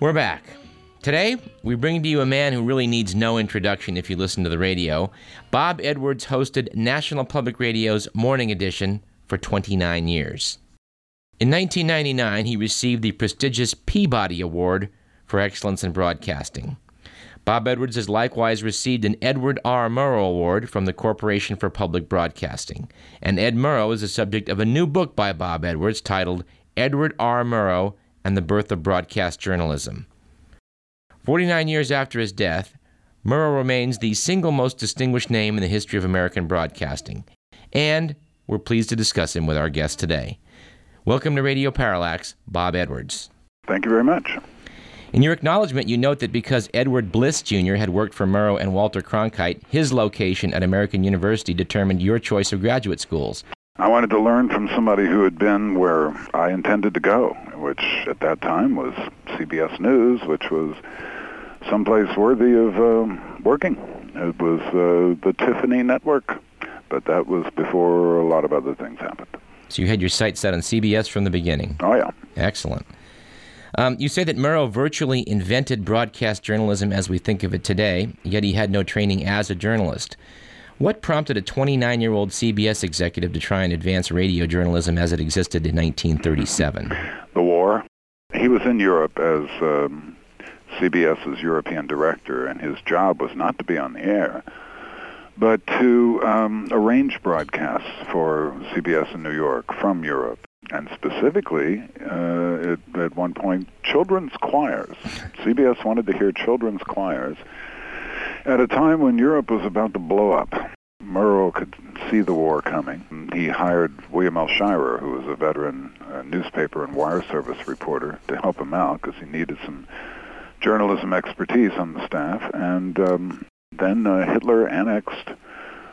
We're back. Today, we bring to you a man who really needs no introduction if you listen to the radio. Bob Edwards hosted National Public Radio's Morning Edition for 29 years. In 1999, he received the prestigious Peabody Award for Excellence in Broadcasting. Bob Edwards has likewise received an Edward R. Murrow Award from the Corporation for Public Broadcasting. And Ed Murrow is the subject of a new book by Bob Edwards titled Edward R. Murrow and the Birth of Broadcast Journalism. 49 years after his death, Murrow remains the single most distinguished name in the history of American broadcasting, and we're pleased to discuss him with our guest today. Welcome to Radio Parallax, Bob Edwards. Thank you very much. In your acknowledgement, you note that because Edward Bliss Jr. had worked for Murrow and Walter Cronkite, his location at American University determined your choice of graduate schools. I wanted to learn from somebody who had been where I intended to go, which at that time was CBS News, which was someplace worthy of working. It was the Tiffany Network, but that was before a lot of other things happened. So you had your sights set on CBS from the beginning. Oh, yeah. Excellent. You say that Murrow virtually invented broadcast journalism as we think of it today, yet he had no training as a journalist. What prompted a 29-year-old CBS executive to try and advance radio journalism as it existed in 1937? The war. He was in Europe as... CBS's European director, and his job was not to be on the air, but to arrange broadcasts for CBS in New York from Europe, and specifically, at one point, children's choirs. CBS wanted to hear children's choirs at a time when Europe was about to blow up. Murrow could see the war coming. He hired William L. Shirer, who was a veteran newspaper and wire service reporter, to help him out because he needed some journalism expertise on the staff, and then Hitler annexed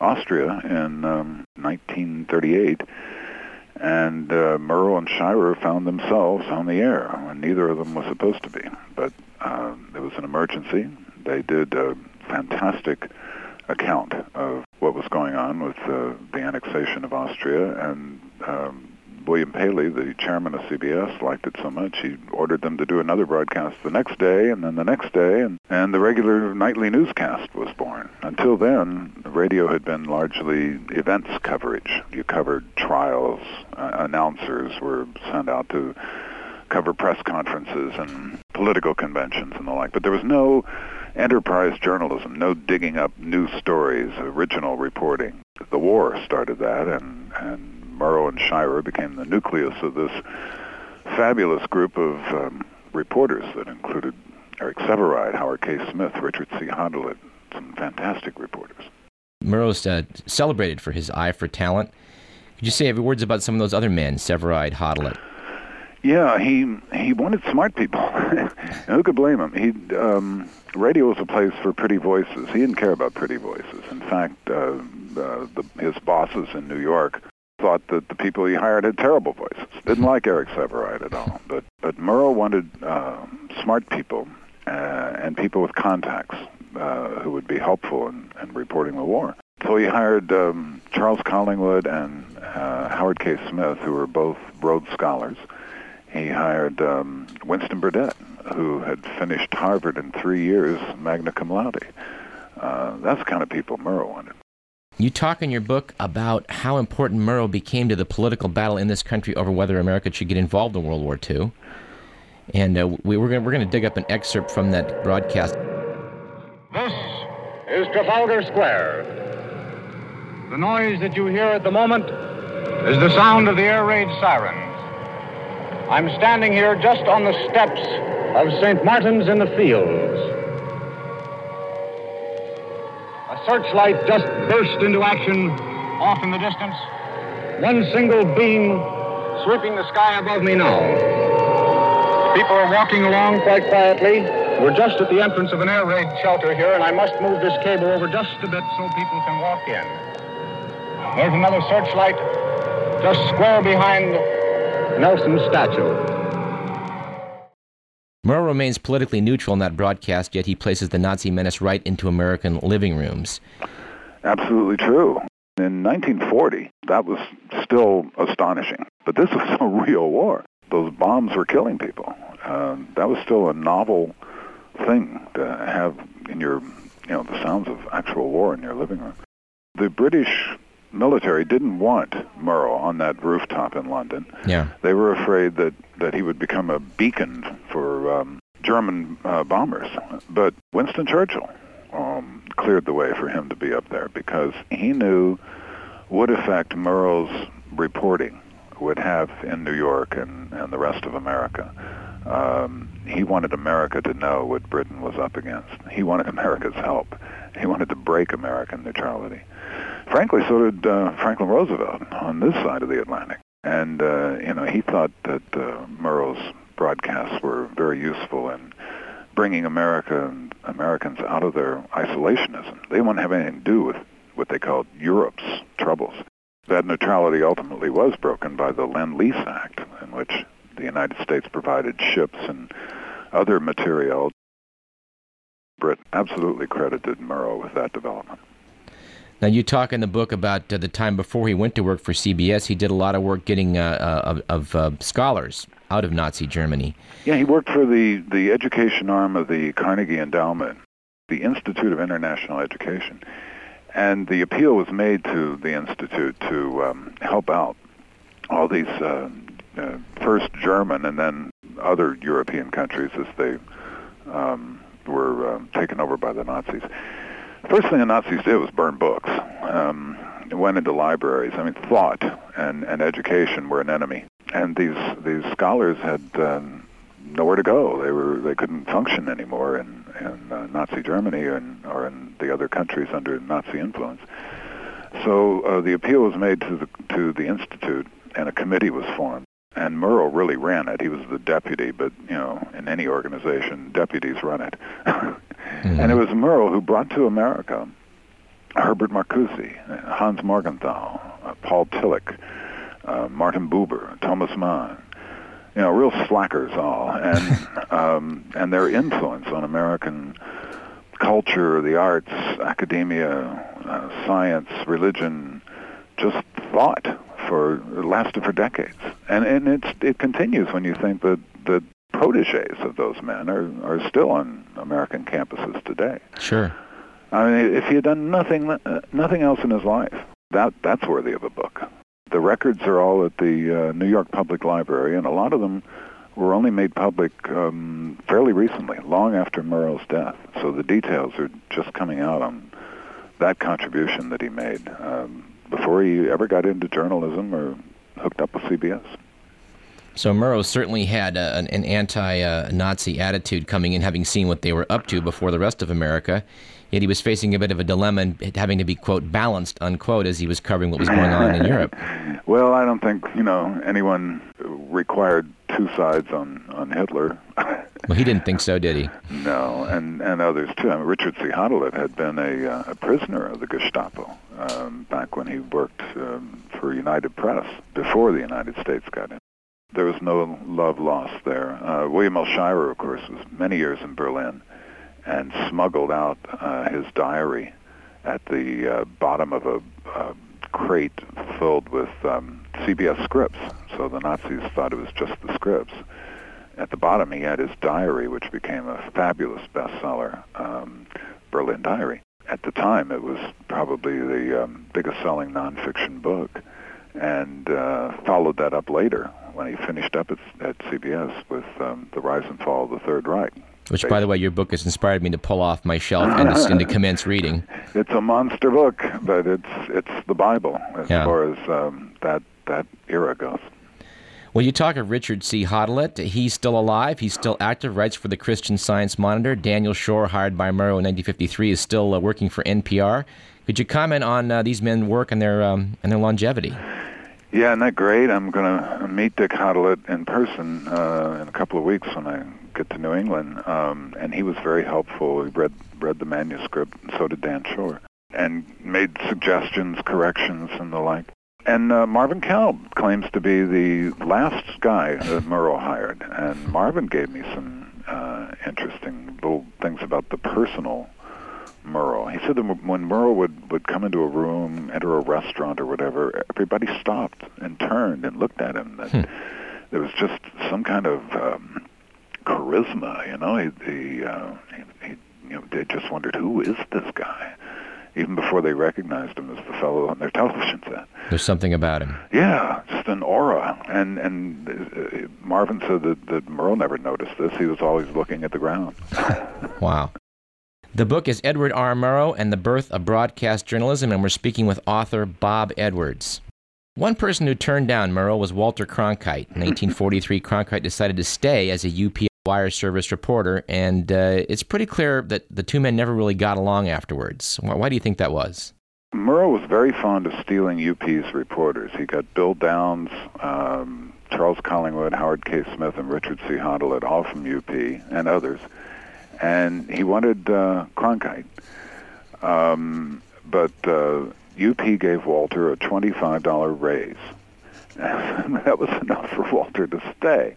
Austria in 1938, and Murrow and Shirer found themselves on the air when neither of them was supposed to be. But it was an emergency. They did a fantastic account of what was going on with the annexation of Austria, and William Paley, the chairman of CBS, liked it so much, he ordered them to do another broadcast the next day, and then the next day, and the regular nightly newscast was born. Until then, radio had been largely events coverage. You covered trials. Announcers were sent out to cover press conferences and political conventions and the like. But there was no enterprise journalism, no digging up new stories, original reporting. The war started that, and Murrow and Shirer became the nucleus of this fabulous group of reporters that included Eric Sevareid, Howard K. Smith, Richard C. Hottelet, some fantastic reporters. Murrow's celebrated for his eye for talent. Could you say a few words about some of those other men, Sevareid, Hottelet? Yeah, he wanted smart people. Who could blame him? Radio was a place for pretty voices. He didn't care about pretty voices. In fact, his bosses in New York thought that the people he hired had terrible voices. Didn't like Eric Sevareid at all. But Murrow wanted smart people and people with contacts who would be helpful in reporting the war. So he hired Charles Collingwood and Howard K. Smith, who were both Rhodes Scholars. He hired Winston Burdett, who had finished Harvard in 3 years, magna cum laude. That's the kind of people Murrow wanted. You talk in your book about how important Murrow became to the political battle in this country over whether America should get involved in World War II. And we're going to dig up an excerpt from that broadcast. This is Trafalgar Square. The noise that you hear at the moment is the sound of the air raid sirens. I'm standing here just on the steps of St. Martin's in the Fields. A searchlight just burst into action off in the distance. One single beam sweeping the sky above me now. People are walking along quite quietly. We're just at the entrance of an air raid shelter here, and I must move this cable over just a bit so people can walk in. There's another searchlight just square behind Nelson's statue. Murrow remains politically neutral in that broadcast, yet he places the Nazi menace right into American living rooms. Absolutely true. In 1940, that was still astonishing. But this was a real war. Those bombs were killing people. that was still a novel thing to have in your, the sounds of actual war in your living room. The British military didn't want Murrow on that rooftop in London. Yeah. They were afraid that he would become a beacon for German bombers. But Winston Churchill cleared the way for him to be up there, because he knew what effect Murrow's reporting would have in New York and the rest of America. He wanted America to know what Britain was up against. He wanted America's help. He wanted to break American neutrality. Frankly, so did Franklin Roosevelt on this side of the Atlantic. And, he thought that Murrow's broadcasts were very useful in bringing Americans out of their isolationism. They wouldn't have anything to do with what they called Europe's troubles. That neutrality ultimately was broken by the Lend-Lease Act, in which the United States provided ships and other material. Britain absolutely credited Murrow with that development. Now, you talk in the book about the time before he went to work for CBS. He did a lot of work getting scholars out of Nazi Germany. Yeah, he worked for the education arm of the Carnegie Endowment, the Institute of International Education. And the appeal was made to the Institute to help out all these, first German and then other European countries as they were taken over by the Nazis. First thing the Nazis did was burn books. Went into libraries. I mean, thought and education were an enemy. And these scholars had nowhere to go. They couldn't function anymore in Nazi Germany or in the other countries under Nazi influence. So the appeal was made to the Institute, and a committee was formed. And Murrow really ran it. He was the deputy, but, in any organization, deputies run it. Mm-hmm. And it was Murrow who brought to America Herbert Marcuse, Hans Morgenthau, Paul Tillich, Martin Buber, Thomas Mann. Real slackers all, and their influence on American culture, the arts, academia, science, religion, just lasted for decades, and it continues when you think that the proteges of those men are still on American campuses today. Sure, I mean, if he had done nothing else in his life, that's worthy of a book. The records are all at the New York Public Library, and a lot of them were only made public fairly recently, long after Murrow's death. So the details are just coming out on that contribution that he made before he ever got into journalism or hooked up with CBS. So Murrow certainly had an anti-Nazi attitude coming in, having seen what they were up to before the rest of America. Yet he was facing a bit of a dilemma and having to be, quote, balanced, unquote, as he was covering what was going on in Europe. Well, I don't think, anyone required two sides on Hitler. Well, he didn't think so, did he? No, and others, too. I mean, Richard C. Hottelet had been a prisoner of the Gestapo back when he worked for United Press, before the United States got in. There was no love lost there. William L. Shirer, of course, was many years in Berlin and smuggled out his diary at the bottom of a crate filled with CBS scripts. So the Nazis thought it was just the scripts. At the bottom, he had his diary, which became a fabulous bestseller, Berlin Diary. At the time, it was probably the biggest-selling nonfiction book, and followed that up later when he finished up at CBS with The Rise and Fall of the Third Reich. Which, by the way, your book has inspired me to pull off my shelf and to commence reading. It's a monster book, but it's the Bible as far as that era goes. Well, you talk of Richard C. Hottelet. He's still alive. He's still active. Writes for the Christian Science Monitor. Daniel Schorr, hired by Murrow in 1953, is still working for NPR. Could you comment on these men's work and their longevity? Yeah, isn't that great? I'm going to meet Dick Hottelet in person in a couple of weeks when I get to New England, and he was very helpful. He read the manuscript, and so did Dan Schorr, and made suggestions, corrections, and the like. And Marvin Kalb claims to be the last guy that Murrow hired, and Marvin gave me some interesting little things about the personal Murrow. He said that when Murrow would come into a room, enter a restaurant or whatever, everybody stopped and turned and looked at him. That there was just some kind of charisma, you know. They just wondered, who is this guy? Even before they recognized him as the fellow on their television set. There's something about him. Yeah, just an aura. And Marvin said that Murrow never noticed this. He was always looking at the ground. Wow. The book is Edward R. Murrow and the Birth of Broadcast Journalism, and we're speaking with author Bob Edwards. One person who turned down Murrow was Walter Cronkite. In 1843, Cronkite decided to stay as a UPI wire service reporter, and it's pretty clear that the two men never really got along afterwards. Why do you think that was? Murrow was very fond of stealing UP's reporters. He got Bill Downs, Charles Collingwood, Howard K. Smith, and Richard C. Hottelet, all from UP, and others. And he wanted Cronkite. But UP gave Walter a $25 raise. That was enough for Walter to stay.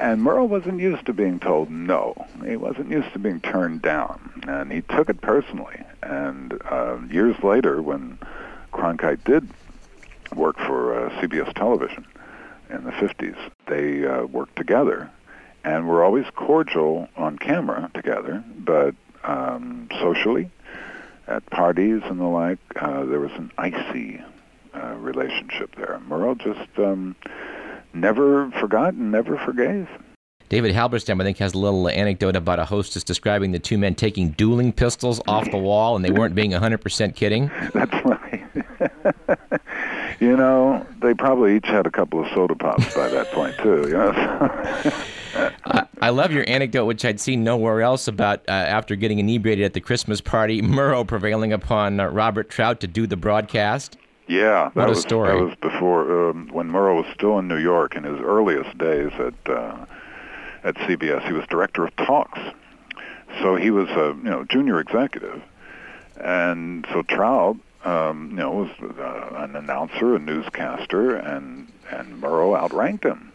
And Murrow wasn't used to being told no. He wasn't used to being turned down. And he took it personally. And years later, when Cronkite did work for CBS Television in the 50s, they worked together. And were always cordial on camera together, but socially, at parties and the like, there was an icy relationship there. Murrow just never forgot and never forgave. David Halberstam, I think, has a little anecdote about a hostess describing the two men taking dueling pistols off the wall, and they weren't being 100% kidding. That's right. You know, they probably each had a couple of soda pops by that point, too. You know? I love your anecdote, which I'd seen nowhere else, about after getting inebriated at the Christmas party, Murrow prevailing upon Robert Trout to do the broadcast. Yeah, what a story. That was before, when Murrow was still in New York in his earliest days at CBS. He was director of talks. So he was a junior executive. And so Trout was an announcer, a newscaster, and Murrow outranked him.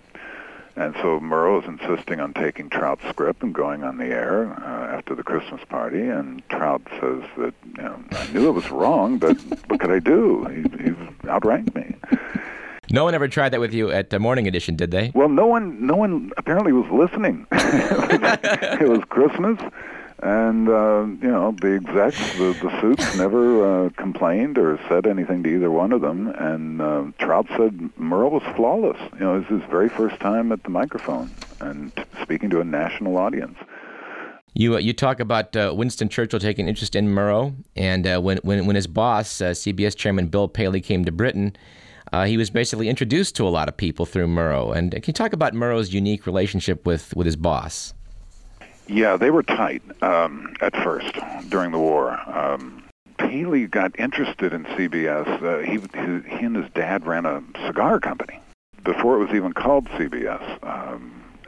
And so Murrow was insisting on taking Trout's script and going on the air after the Christmas party. And Trout says that, I knew it was wrong, but what could I do? He outranked me. No one ever tried that with you at Morning Edition, did they? Well, no one apparently was listening. It was Christmas, and, the execs, the suits, never complained or said anything to either one of them. And Trout said Murrow was flawless. It was his very first time at the microphone and speaking to a national audience. You talk about Winston Churchill taking an interest in Murrow, and when his boss, CBS Chairman Bill Paley, came to Britain, he was basically introduced to a lot of people through Murrow. And can you talk about Murrow's unique relationship with his boss? Yeah, they were tight at first during the war. Paley got interested in CBS. He and his dad ran a cigar company before it was even called CBS. I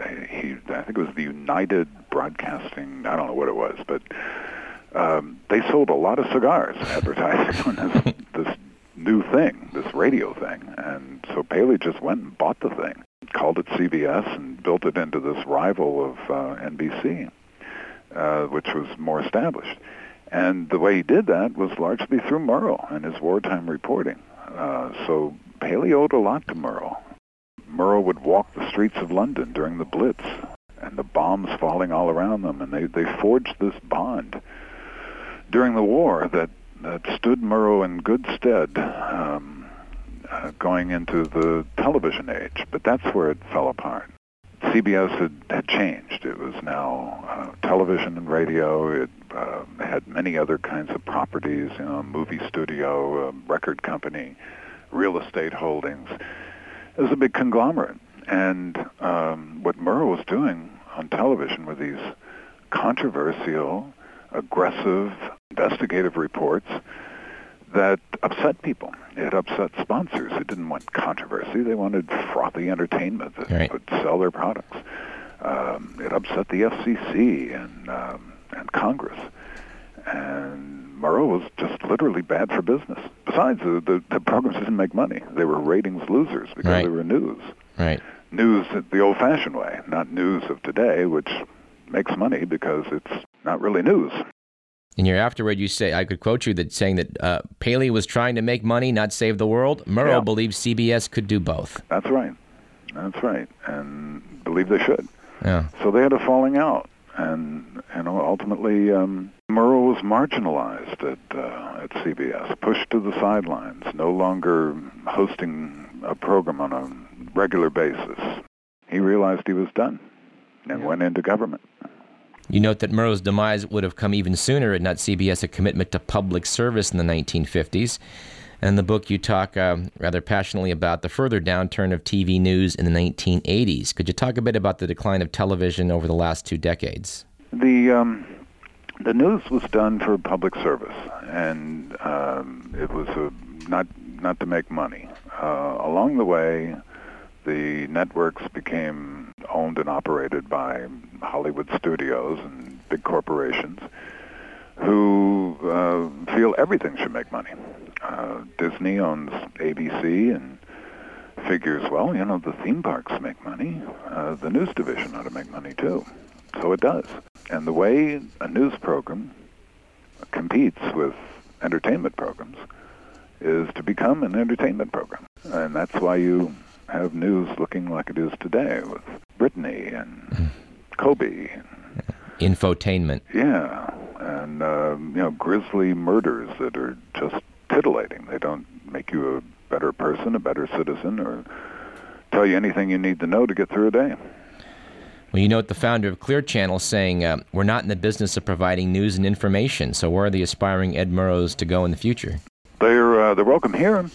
think it was the United Broadcasting. I don't know what it was, but they sold a lot of cigars advertising on this new thing, this radio thing. And so Paley just went and bought the thing, called it CBS, and built it into this rival of NBC, which was more established. And the way he did that was largely through Murrow and his wartime reporting. So Paley owed a lot to Murrow. Murrow would walk the streets of London during the Blitz, and the bombs falling all around them, and they forged this bond during the war that stood Murrow in good stead going into the television age. But that's where it fell apart. CBS had changed. It was now television and radio. It had many other kinds of properties, movie studio, record company, real estate holdings. It was a big conglomerate. And what Murrow was doing on television were these controversial, aggressive, investigative reports that upset people. It upset sponsors who didn't want controversy. They wanted frothy entertainment that would sell their products. It upset the FCC and Congress. And Murrow was just literally bad for business. Besides, the programs didn't make money. They were ratings losers because they were news. Right. News the old-fashioned way, not news of today, which makes money because it's not really news. And year afterward, you say, I could quote you that saying that Paley was trying to make money, not save the world. Murrow believed CBS could do both. That's right. And believed they should. Yeah. So they had a falling out, and ultimately Murrow was marginalized at CBS, pushed to the sidelines, no longer hosting a program on a regular basis. He realized he was done and went into government. You note that Murrow's demise would have come even sooner had not CBS a commitment to public service in the 1950s. And in the book, you talk rather passionately about the further downturn of TV news in the 1980s. Could you talk a bit about the decline of television over the last two decades? The news was done for public service, and it was not to make money. Along the way, the networks became owned and operated by Hollywood studios and big corporations who feel everything should make money. Disney owns ABC and figures, well, you know, the theme parks make money. The news division ought to make money, too. So it does. And the way a news program competes with entertainment programs is to become an entertainment program. And that's why you have news looking like it is today with Brittany and Kobe. Infotainment. Yeah. And, you know, grisly murders that are just titillating. They don't make you a better person, a better citizen, or tell you anything you need to know to get through a day. Well, you note the founder of Clear Channel saying, we're not in the business of providing news and information, so where are the aspiring Ed Murrows to go in the future? They're welcome here.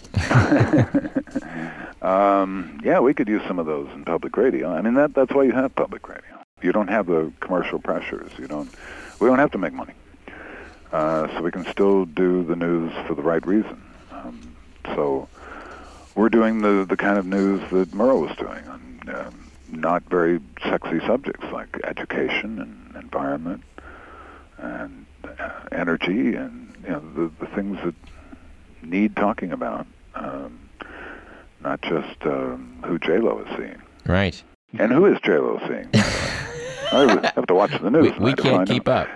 Yeah, we could use some of those in public radio. I mean, that's why you have public radio. You don't have the commercial pressures. We don't have to make money. So we can still do the news for the right reason. So we're doing the kind of news that Murrow was doing on not very sexy subjects like education and environment and energy and the things that need talking about, not just who J-Lo is seeing. Right. And who is J-Lo seeing? I have to watch the news. We can't keep up.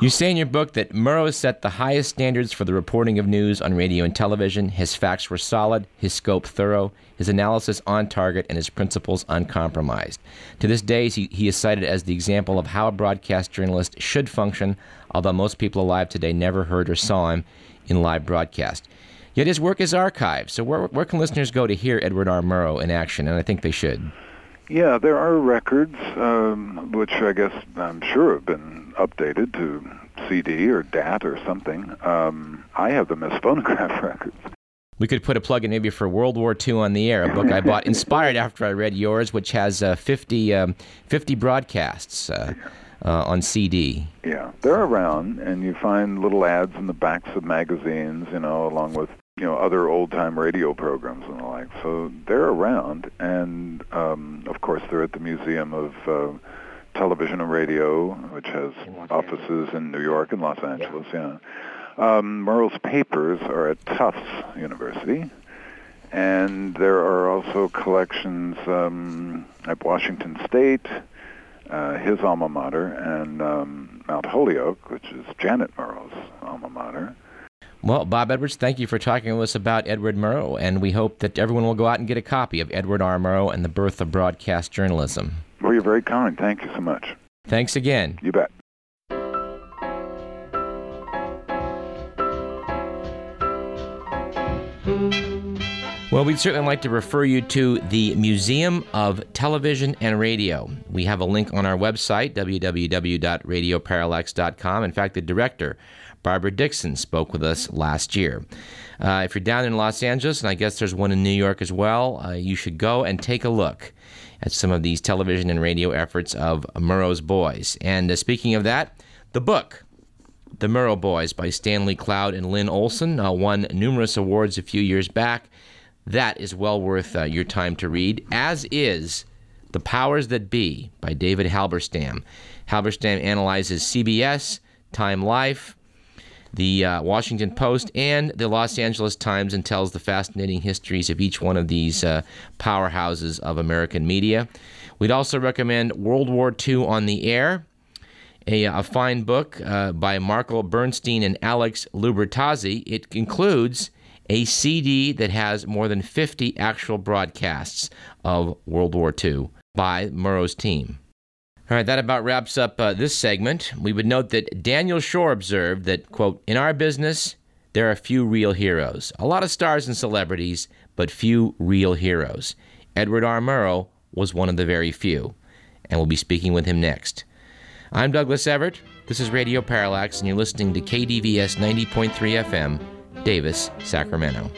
You say in your book that Murrow set the highest standards for the reporting of news on radio and television. His facts were solid, his scope thorough, his analysis on target, and his principles uncompromised. To this day, he is cited as the example of how a broadcast journalist should function, although most people alive today never heard or saw him in live broadcast. Yet his work is archived, so where can listeners go to hear Edward R. Murrow in action? And I think they should. Yeah, there are records, which I guess I'm sure have been updated to CD or DAT or something. I have them as phonograph records. We could put a plug in maybe for World War II on the Air, a book I bought inspired after I read yours, which has 50 broadcasts on CD. Yeah, they're around, and you find little ads in the backs of magazines, along with other old-time radio programs and the like. So they're around, and of course they're at the Museum of Television and Radio, which has offices in New York and Los Angeles. Yeah. Murrow's papers are at Tufts University, and there are also collections at Washington State, his alma mater, and Mount Holyoke, which is Janet Murrow's alma mater. Well, Bob Edwards, thank you for talking with us about Edward Murrow, and we hope that everyone will go out and get a copy of Edward R. Murrow and the Birth of Broadcast Journalism. Well, you're very kind. Thank you so much. Thanks again. You bet. Well, we'd certainly like to refer you to the Museum of Television and Radio. We have a link on our website, www.radioparallax.com. In fact, the director, Barbara Dixon, spoke with us last year. If you're down in Los Angeles, and I guess there's one in New York as well, you should go and take a look at some of these television and radio efforts of Murrow's boys. And speaking of that, the book, The Murrow Boys by Stanley Cloud and Lynn Olson, won numerous awards a few years back. That is well worth your time to read, as is The Powers That Be by David Halberstam. Halberstam analyzes CBS, Time Life, the Washington Post, and the Los Angeles Times, and tells the fascinating histories of each one of these powerhouses of American media. We'd also recommend World War II on the Air, a fine book by Markel Bernstein and Alex Lubertazzi. It includes a CD that has more than 50 actual broadcasts of World War II by Murrow's team. All right, that about wraps up this segment. We would note that Daniel Schorr observed that, quote, in our business, there are few real heroes. A lot of stars and celebrities, but few real heroes. Edward R. Murrow was one of the very few, and we'll be speaking with him next. I'm Douglas Everett. This is Radio Parallax, and you're listening to KDVS 90.3 FM, Davis, Sacramento.